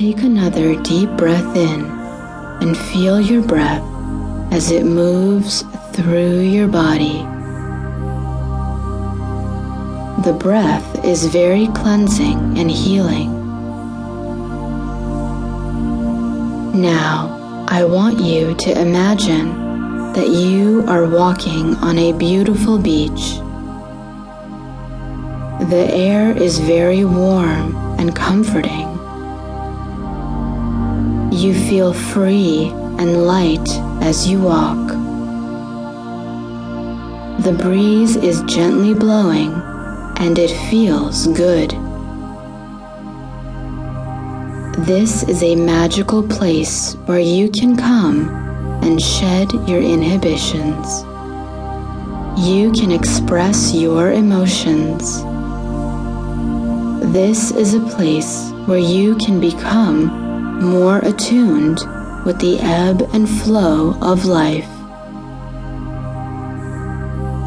Take another deep breath in and feel your breath as it moves through your body. The breath is very cleansing and healing. Now, I want you to imagine that you are walking on a beautiful beach. The air is very warm and comforting. You feel free and light as you walk. The breeze is gently blowing and it feels good. This is a magical place where you can come and shed your inhibitions. You can express your emotions. This is a place where you can become more attuned with the ebb and flow of life.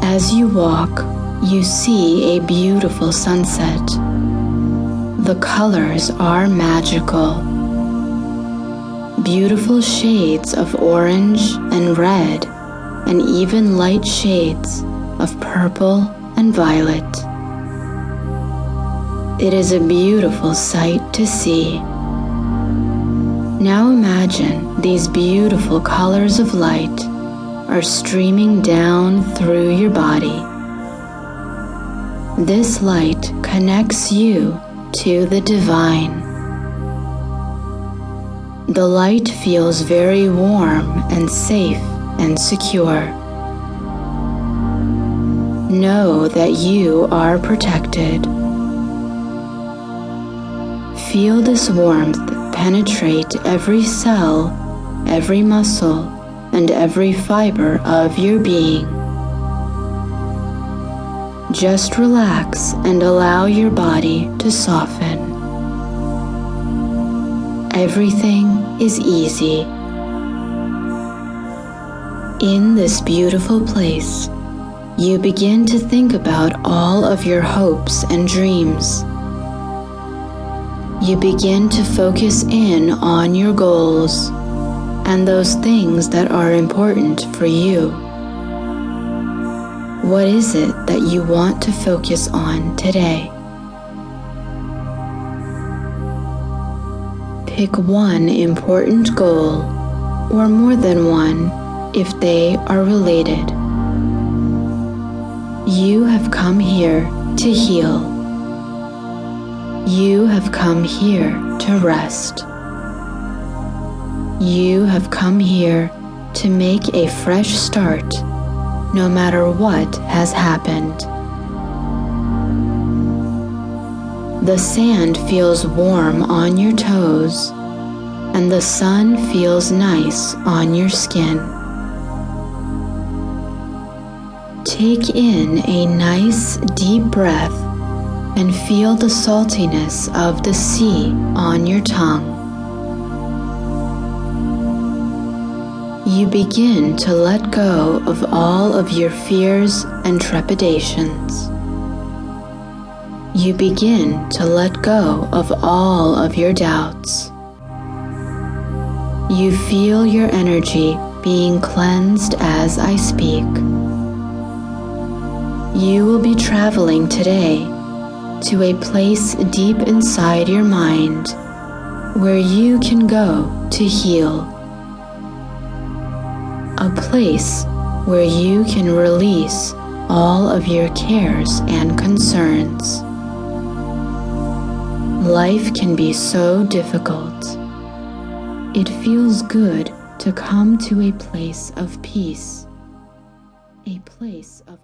As you walk, you see a beautiful sunset. The colors are magical. Beautiful shades of orange and red, and even light shades of purple and violet. It is a beautiful sight to see. Now imagine these beautiful colors of light are streaming down through your body. This light connects you to the divine. The light feels very warm and safe and secure. Know that you are protected. Feel this warmth penetrate every cell, every muscle, and every fiber of your being. Just relax and allow your body to soften. Everything is easy. In this beautiful place, you begin to think about all of your hopes and dreams. You begin to focus in on your goals and those things that are important for you. What is it that you want to focus on today? Pick one important goal, or more than one, if they are related. You have come here to heal. You have come here to rest. You have come here to make a fresh start, no matter what has happened. The sand feels warm on your toes, and the sun feels nice on your skin. Take in a nice deep breath and feel the saltiness of the sea on your tongue. You begin to let go of all of your fears and trepidations. You begin to let go of all of your doubts. You feel your energy being cleansed as I speak. You will be traveling today to a place deep inside your mind where you can go to heal. A place where you can release all of your cares and concerns. Life can be so difficult. It feels good to come to a place of peace, a place of